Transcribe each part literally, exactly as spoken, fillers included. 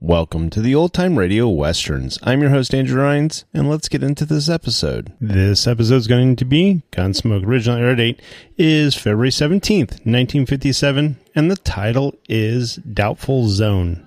Welcome to the Old Time Radio Westerns. I'm your host, Andrew Rhynes, and let's get into this episode. This episode is going to be Gunsmoke. Original air date is February seventeenth, nineteen fifty-seven, and the title is Doubtful Zone.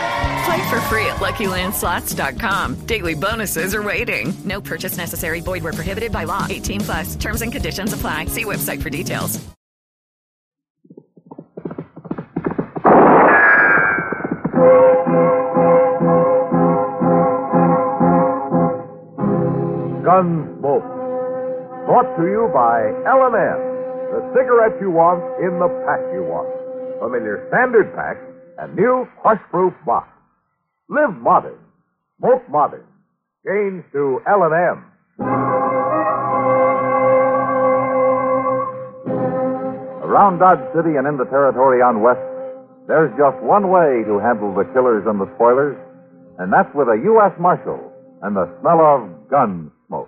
Play for free at Lucky Land Slots dot com. Daily bonuses are waiting. No purchase necessary. Void where prohibited by law. eighteen plus. Terms and conditions apply. See website for details. Gunsmoke. Brought to you by L and M. The cigarette you want in the pack you want. Familiar standard pack and new crush-proof box. Live modern. Smoke modern. Change to L and M. Around Dodge City and in the territory on West, there's just one way to handle the killers and the spoilers, and that's with a U S Marshal and the smell of gun smoke.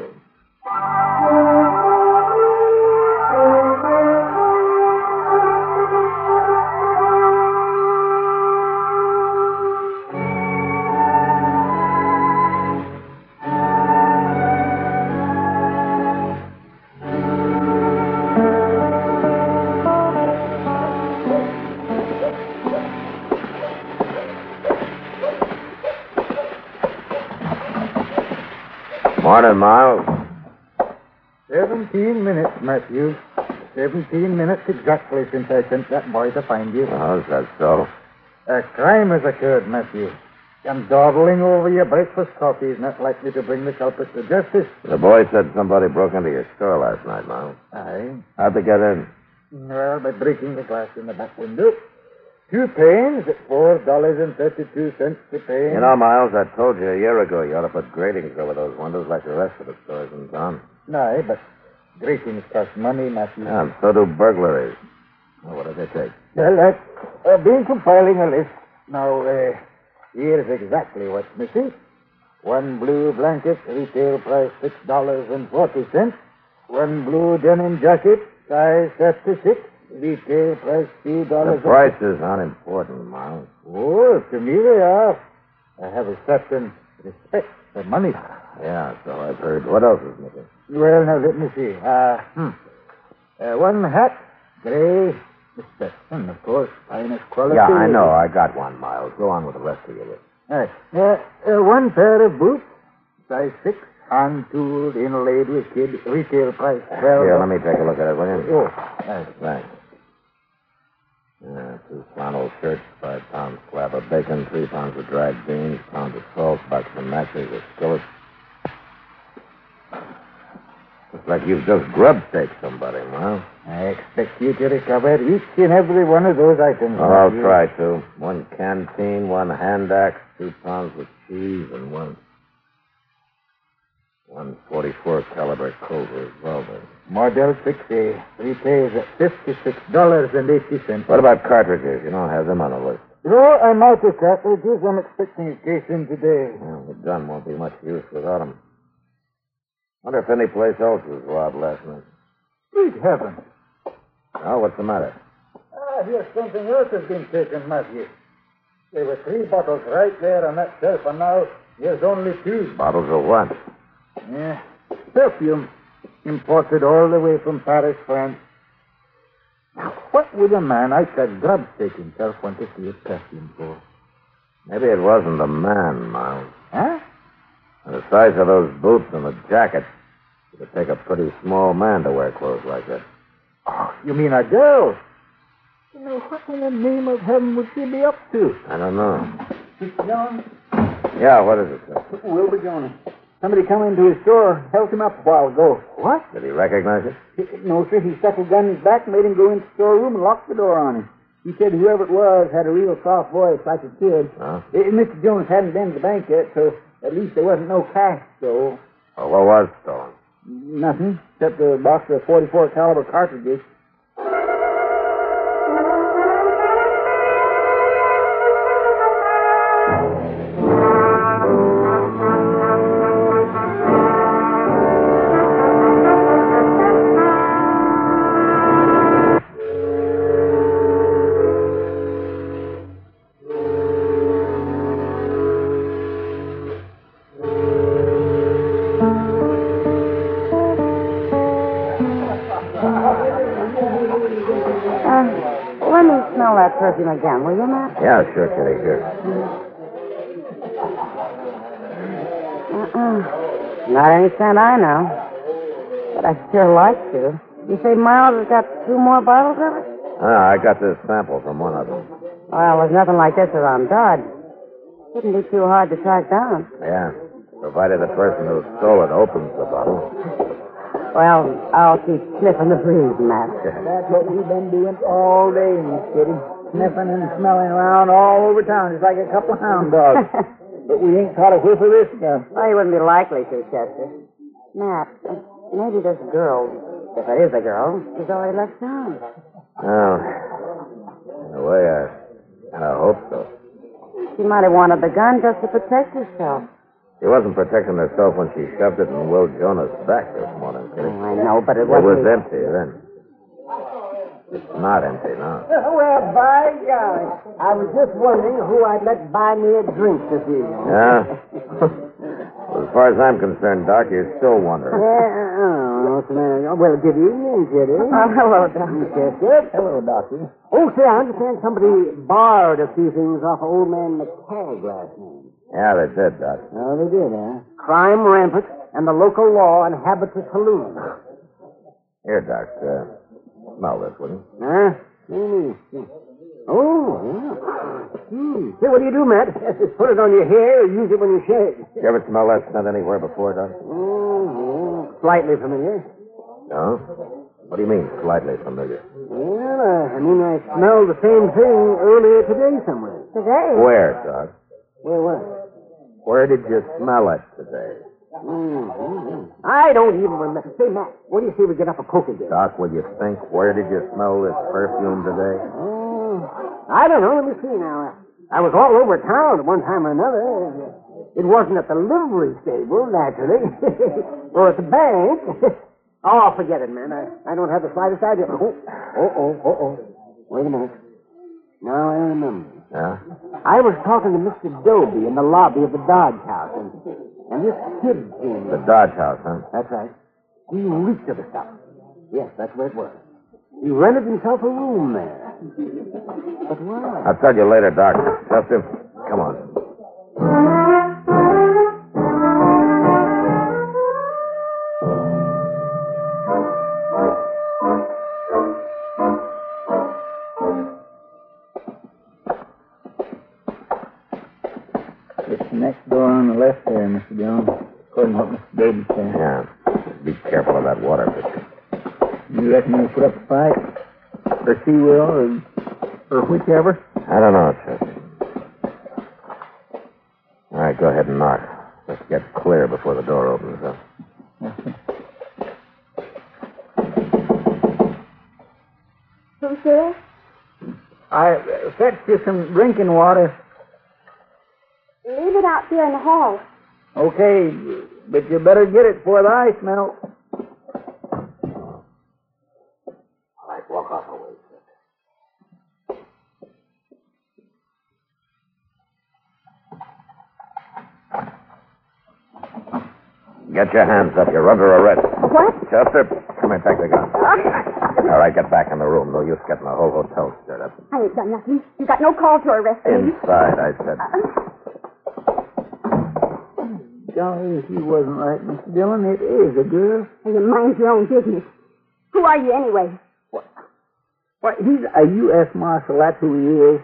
Morning, Miles. Seventeen minutes, Matthews. Seventeen minutes exactly since I sent that boy to find you. How's that so? A crime has occurred, Matthews. Some dawdling over your breakfast coffee is not likely to bring the culprit to justice. The boy said somebody broke into your store last night, Miles. Aye. How'd they get in? Well, by breaking the glass in the back window. Two panes at four dollars and thirty-two cents a pane. You know, Miles, I told you a year ago you ought to put gratings over those windows like the rest of the stores in town. No, but gratings cost money, Matthew. Yeah, and so do burglaries. Well, what did they take? Well, I've uh, been compiling a list Now, uh, here's exactly what's missing. One blue blanket, retail price six dollars and forty cents. One blue denim jacket, size thirty-six, retail price two dollars. The price is not important, Miles. Oh, to me they are. I have a certain respect for money. Yeah, so I've heard. What else is missing? Well, now, let me see. Uh, hmm. uh, one hat, gray, Mister Hum, of course, finest quality. Yeah, I know. I got one, Miles. Go on with the rest of your list. All right. Uh, uh, one pair of boots, size six, hand-tooled, inlaid with kid, retail price twelve. Here, let me take a look at it, will you? Oh, all right. Thanks. Yeah, two flannel shirts, five pounds slab of bacon, three pounds of dried beans, pound of salt, box of matches, a skillet. Looks like you've just grub-staked somebody, Miles. I expect you to recover each and every one of those items. Oh, I'll you. try to. One canteen, one hand axe, two pounds of cheese, and one one forty-four caliber Colt revolver. Model sixty. Retails at fifty-six dollars and eighty cents. What about cartridges? You don't have them on the list. No, I'm out of cartridges. I'm expecting a case in today. Well, the gun won't be much use without them. Wonder if any place else was robbed last night. Sweet heaven. Oh, what's the matter? Ah, here's something else has been taken, Matthew. There were three bottles right there on that shelf, and now there's only two. Bottles of what? Yeah, perfume. Imported all the way from Paris, France. Now, what would a man like that grubstake himself want to see a perfume for? Maybe it wasn't a man, Miles. Huh? And the size of those boots and the jacket, it would take a pretty small man to wear clothes like that. Oh, you mean a girl? You know, what in the name of heaven would she be up to? I don't know. Mister Jones? Yeah, what is it, sir? Wilbur Jones. Somebody come into his store, held him up a while ago. What? Did he recognize it? No, sir. He stuck a gun in his back, made him go into the storeroom and locked the door on him. He said whoever it was had a real soft voice like a kid. Huh? It, Mister Jones hadn't been to the bank yet, so... At least there wasn't no cash stolen. Well, what was stolen? Nothing, except a box of forty-four caliber cartridges. Again, will you, Matt? Yeah, sure, Kitty, sure. Uh-uh. Not any scent I know. But I'd sure like to. You say Miles has got two more bottles of it? Ah, I got this sample from one of them. Well, there's nothing like this around Dodge. Shouldn't be too hard to track down. Yeah, provided the person who stole it opens the bottle. Well, I'll keep sniffing the breeze, Matt. That's what we've been doing all day, Miss Kitty. Sniffing and smelling around all over town. It's like a couple of hound dogs. But we ain't caught a whiff of this stuff. Well, you wouldn't be likely to, Chester. Matt, maybe this girl, if it is a girl, she's already left town. Oh, in a way, I kind of hope so. She might have wanted the gun just to protect herself. She wasn't protecting herself when she shoved it in Will Jonas' back this morning, Kitty. Oh, I know, but it wasn't... It was empty then. It's not empty now. Well, by golly. I was just wondering who I'd let buy me a drink this evening. Yeah? Well, as far as I'm concerned, Doc, you're still wondering. Yeah, oh, well, good evening, Kitty. Oh, hello, Doctor. Chester. Hello, Doctor. Oh, sir, I understand somebody borrowed a few things off of old man McTagg last night. Yeah, they did, Doc. Oh, they did, huh? Crime rampant, and the local law inhabits a saloon. Here, Doc, uh, smell this, wouldn't you? Huh? Mm. Oh, yeah. Mm. Hey, what do you do, Matt? Put it on your hair or use it when you shave? You ever smell that scent anywhere before, Doc? Oh, yeah. Slightly familiar. No? What do you mean, slightly familiar? Well, uh, I mean, I smelled the same thing earlier today somewhere. Today? Where, Doc? Where what? Where did you smell it today? Mm-hmm. I don't even remember. Say, Matt, what do you say we get up a poker game? Doc, will you think? Where did you smell this perfume today? Oh, I don't know. Let me see now. I was all over town at one time or another. It wasn't at the livery stable, naturally, or at the bank. Oh, forget it, man. I, I don't have the slightest idea. Oh, oh, oh, oh. Wait a minute. Now I remember. Yeah? I was talking to Mister Dobie in the lobby of the Dodge House, and, and this kid came in. The Dodge House, huh? That's right. He reeked of the stuff. Yes, that's where it was. He rented himself a room there. But why? I'll tell you later, Doc. Chester, come on. It's next door on the left there, Mister Dillon. According to what Mister Davis said. Yeah. Be careful of that water, Mister. You reckon he'll put up a fight? Or she will, or, or whichever? I don't know, Chester. All right, go ahead and knock. Let's get clear before the door opens up. Who's there? I uh, fetched you some drinking water. Leave it out here in the hall. Okay, but you better get it before the ice melts. Get your hands up. You're under arrest. What? Chester, come here, take the gun. All right, get back in the room. No use getting the whole hotel stirred up. I ain't done nothing. You got no call to arrest me. Inside, I said. Uh, Golly, if you wasn't right, Mister Dillon, it is a girl. And you mind your own business. Who are you anyway? What? What? He's a U S Marshal. That's who he is.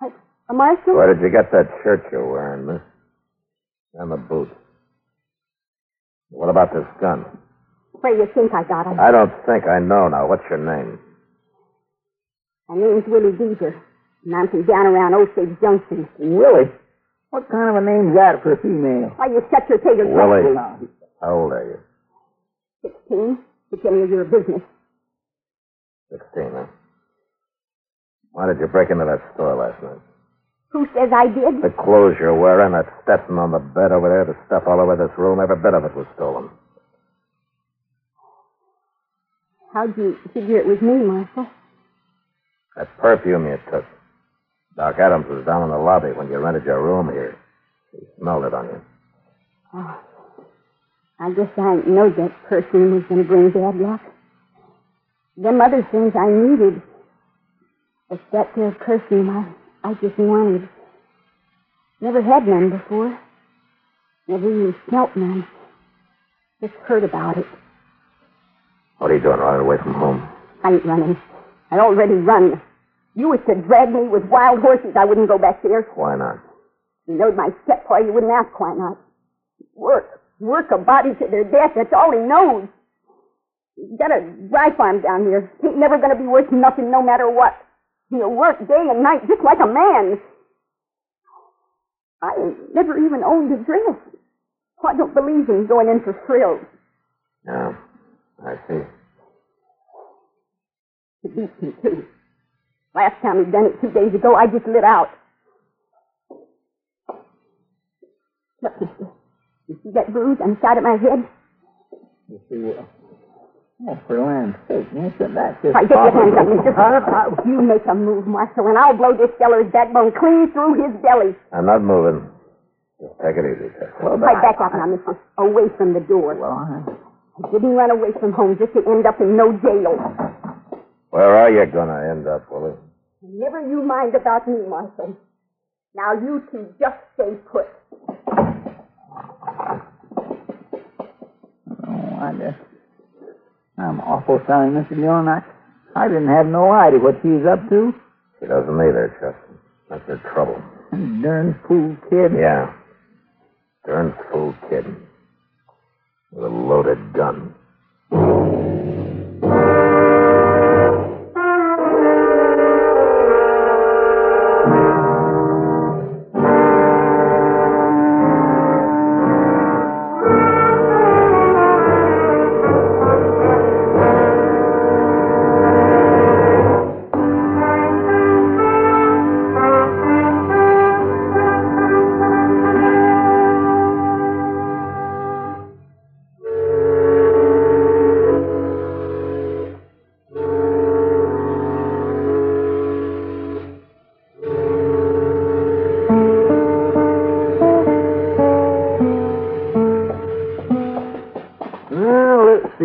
What? A marshal? Where did you get that shirt you're wearing, miss? And the boots. What about this gun? Where do you think I got it? I don't think I know now. What's your name? My name's Willie Deaver, and I'm from down around Osage Junction. Willie? What kind of a name's that for a female? Why, you shut your tater Willie, down. How old are you? Sixteen. It's any of your business. Sixteen, huh? Why did you break into that store last night? Who says I did? The clothes you're wearing, that Stetson on the bed over there, the stuff all over this room, every bit of it was stolen. How'd you figure it was me, Marshal? That perfume you took. Doc Adams was down in the lobby when you rented your room here. He smelled it on you. Oh, I guess I didn't know that perfume was going to bring bad luck. Them other things I needed, but that there perfume I... I just wanted. Never had none before. Never even smelt none. Just heard about it. What are you doing, running away from home? I ain't running. I already run. You was to drag me with wild horses. I wouldn't go back there. Why not? You knowed my steppa, you wouldn't ask why not. Work. Work a body to their death. That's all he knows. He's got a dry farm down here. Ain't never going to be worth nothing no matter what. He'll work day and night just like a man. I ain't never even owned a dress. I don't believe in going in for frills. No, I see. He beat me, too. Last time he done it two days ago, I just lit out. Look, mister. You see that bruise on the side of my head? You see what? Oh, for land's sake, Mister, that's just... I get your hands up, Mister Potter. You make a move, Marshal, and I'll blow this feller's backbone clean through his belly. I'm not moving. Just take it easy, sir. Well, I back off now, Mister. Away from the door. Well, I... I didn't run away from home just to end up in no jail. Where are you going to end up, Willie? Never you mind about me, Marshal. Now you two just stay put. Oh, I guess... I'm awful sorry, Mister Dillon. I, I didn't have no idea what she was up to. She doesn't either, Chester. That's her trouble. And darn fool kid. Yeah. Darn fool kid. With a loaded gun.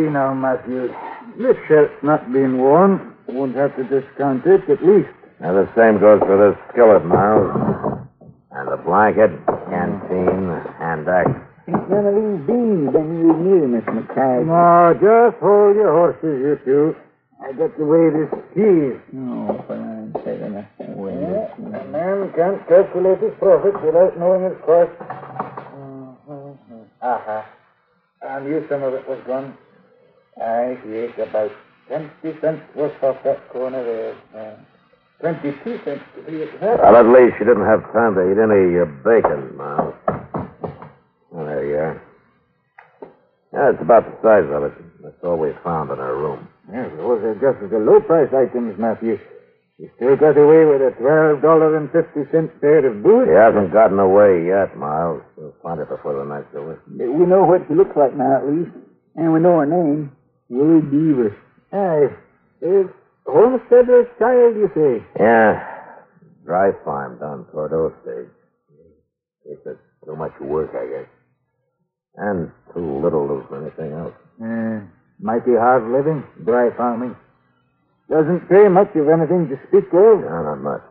see now, Matthew. This shirt's not being worn. Won't have to discount it, at least. Now, the same goes for this skillet, Miles. And the blanket, canteen, and axe. He's going to leave beans when you need him, Miss McCaig. No, just hold your horses, you two. I got to weigh this cheese. No, but I'm taking it away. Yeah, a man can't calculate his profits without knowing his cost. Uh-huh. Uh-huh. I knew some of it was gone. I ate about twenty cents worth off that corner there. Uh, twenty-two cents to be exact. Well, at least you didn't have time to eat any uh, bacon, Miles. Well, there you are. Yeah, it's about the size of it. That's all we found in our room. Yeah, those are just the low-price items, Matthew. You still got away with a twelve dollars and fifty cents pair of boots? He hasn't gotten away yet, Miles. We'll find it before the night's over. We know what she looks like now, at least. And we know her name. Willie Beaver. Aye. It's Homesteader's child, you say? Yeah. Dry farm down Cordeaux Stage. It's a, too much work, I guess. And too little of anything else. Yeah. Mighty hard living, dry farming. Doesn't pay much of anything to speak of. No, not much.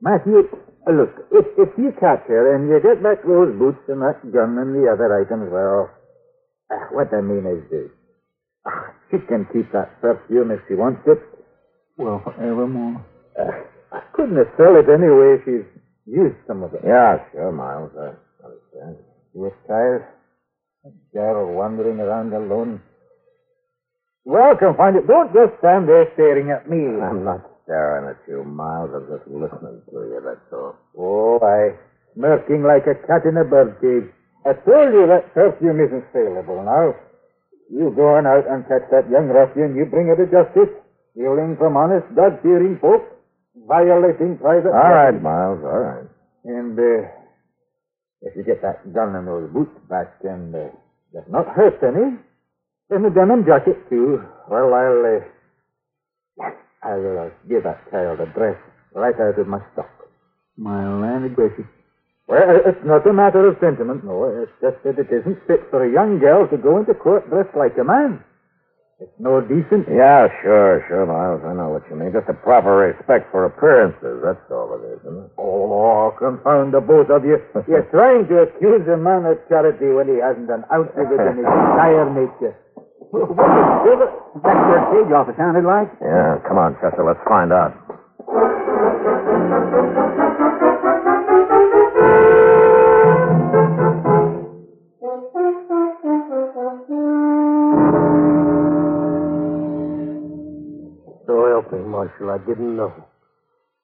Matthew, look, if, if you catch her and you get back those boots and that gun and the other items, well, uh, what I mean is this. Uh, she can keep that perfume if she wants it. Well, forevermore. Uh, I couldn't sell it anyway if she's used some of it. Yeah, sure, Miles. I understand. You were tired? That girl wandering around alone. Well, confound it. Don't just stand there staring at me. I'm not staring at you, Miles. I'm just listening to you, that's all. Oh, I. Smirking like a cat in a bird cage. I told you that perfume isn't saleable now. You go on out and catch that young ruffian. You bring her to justice. Stealing from honest, God-fearing folk. Violating private. All right, Miles, all right. And, uh, if you get that gun and those boots back and uh, they're not hurt any. And the denim jacket, too. Well, I'll, uh, I'll uh, give that child a dress right out of my stock. My land gracious. Well, it's not a matter of sentiment, no. It's just that it isn't fit for a young girl to go into court dressed like a man. It's no decent. Yeah, sure, sure, Miles. I know what you mean. Just a proper respect for appearances. That's all it is, isn't it? Oh, confound the both of you. You're trying to accuse a man of charity when he hasn't an ounce of it in his entire nature. What is it? That's your cage office sounded like. Yeah, come on, Chester. Let's find out. So help me, Marshal. I didn't know.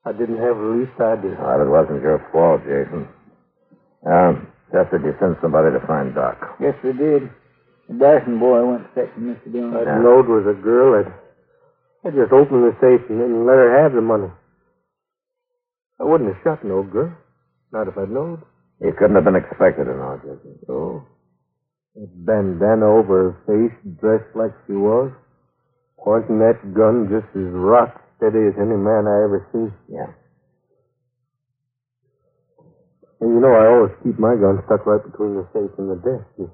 I didn't have the least idea. Well, it wasn't your fault, Jason. Um, Chester, did you send somebody to find Doc? Yes, we did. The dashing boy went fetching Mister Dillon. That yeah. load was a girl. I'd, I'd just opened the safe and didn't let her have the money. I wouldn't have shot no girl. Not if I'd known. You couldn't have been expected in all, Jason. Oh. That bandana over her face, dressed like she was. Pointing that gun just as rock steady as any man I ever seen. Yeah. And you know, I always keep my gun stuck right between the safe and the desk. You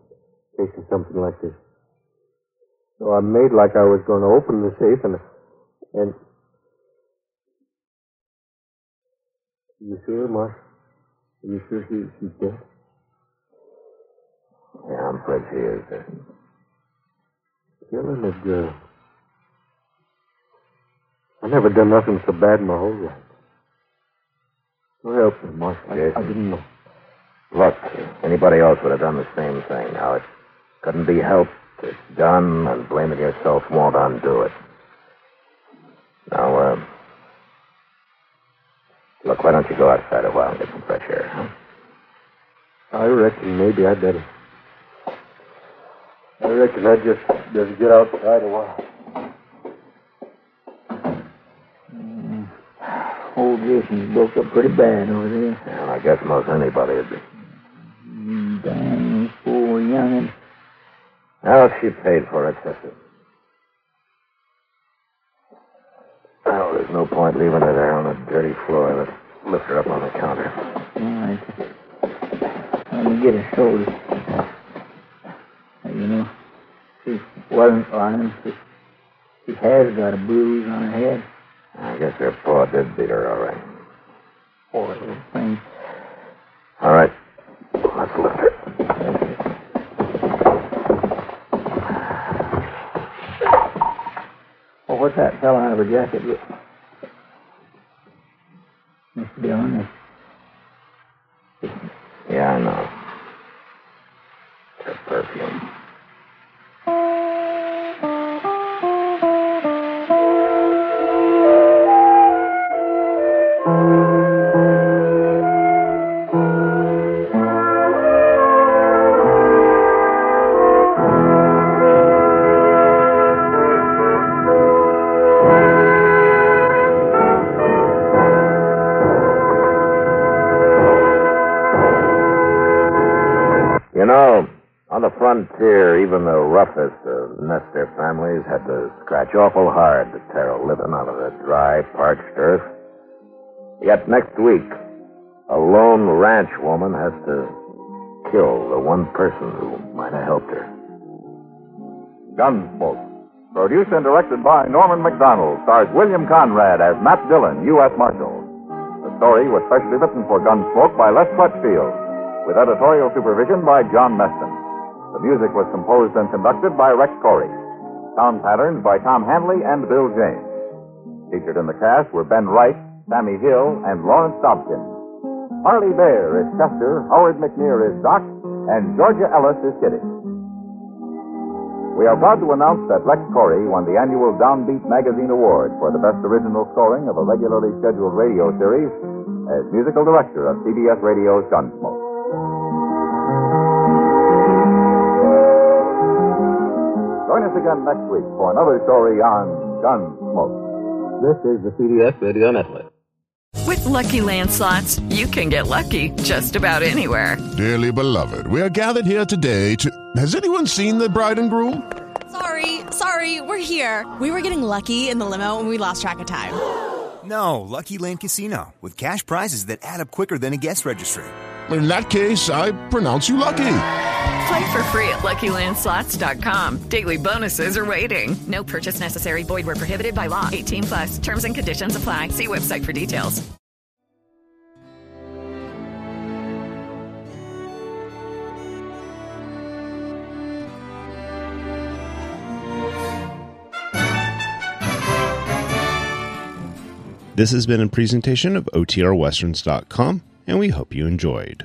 facing something like this. So I made like I was going to open the safe and... and you sure, Marsh? Are you sure she, she's dead? Yeah, I'm afraid she is dead. Killing a girl. I never done nothing so bad in my whole life. So help me, Marsh. I, I didn't know. Look, anybody else would have done the same thing. Now, it couldn't be helped. It's done, and blaming yourself won't undo it. Now, uh, look, why don't you go outside a while and get some fresh air, huh? I reckon maybe I'd better. I reckon I'd just, just get outside a while. Mm. Old Jason's broke up pretty bad over there. Well, I guess most anybody would be. Dang fool, youngin'. Well, she paid for it, Chester. Well, there's no point leaving her there on a dirty floor. Let's lift her up on the counter. All right. Let me get her shoulders. You know, she's wasn't Rhymes. His head's got a bruise on her head. I guess her paw did beat her, all right. Poor little thing. All right. Let's lift her. Well, what's that fell out of her jacket? Mister Dillon? Yeah, I know. It's her perfume. Frontier, even the roughest of nester families had to scratch awful hard to tear a living out of the dry, parched earth. Yet next week, a lone ranch woman has to kill the one person who might have helped her. Gunsmoke, produced and directed by Norman Macdonnell, stars William Conrad as Matt Dillon, U S Marshal. The story was specially written for Gunsmoke by Les Clutchfield, with editorial supervision by John Meston. The music was composed and conducted by Rex Koury. Sound patterns by Tom Hanley and Bill James. Featured in the cast were Ben Wright, Sammy Hill, and Lawrence Dobkin. Parley Baer is Chester, Howard McNear is Doc, and Georgia Ellis is Kitty. We are proud to announce that Rex Koury won the annual Downbeat Magazine Award for the best original scoring of a regularly scheduled radio series as musical director of C B S Radio's Gunsmoke. Join us again next week for another story on Gunsmoke. This is the C B S Video Network. With Lucky Land Slots, you can get lucky just about anywhere. Dearly beloved, we are gathered here today to... Has anyone seen the bride and groom? Sorry, sorry, we're here. We were getting lucky in the limo and we lost track of time. No, Lucky Land Casino, with cash prizes that add up quicker than a guest registry. In that case, I pronounce you lucky. Play for free at Lucky Land Slots dot com. Daily bonuses are waiting. No purchase necessary. Void where prohibited by law. eighteen plus. Terms and conditions apply. See website for details. This has been a presentation of O T R Westerns dot com, and we hope you enjoyed.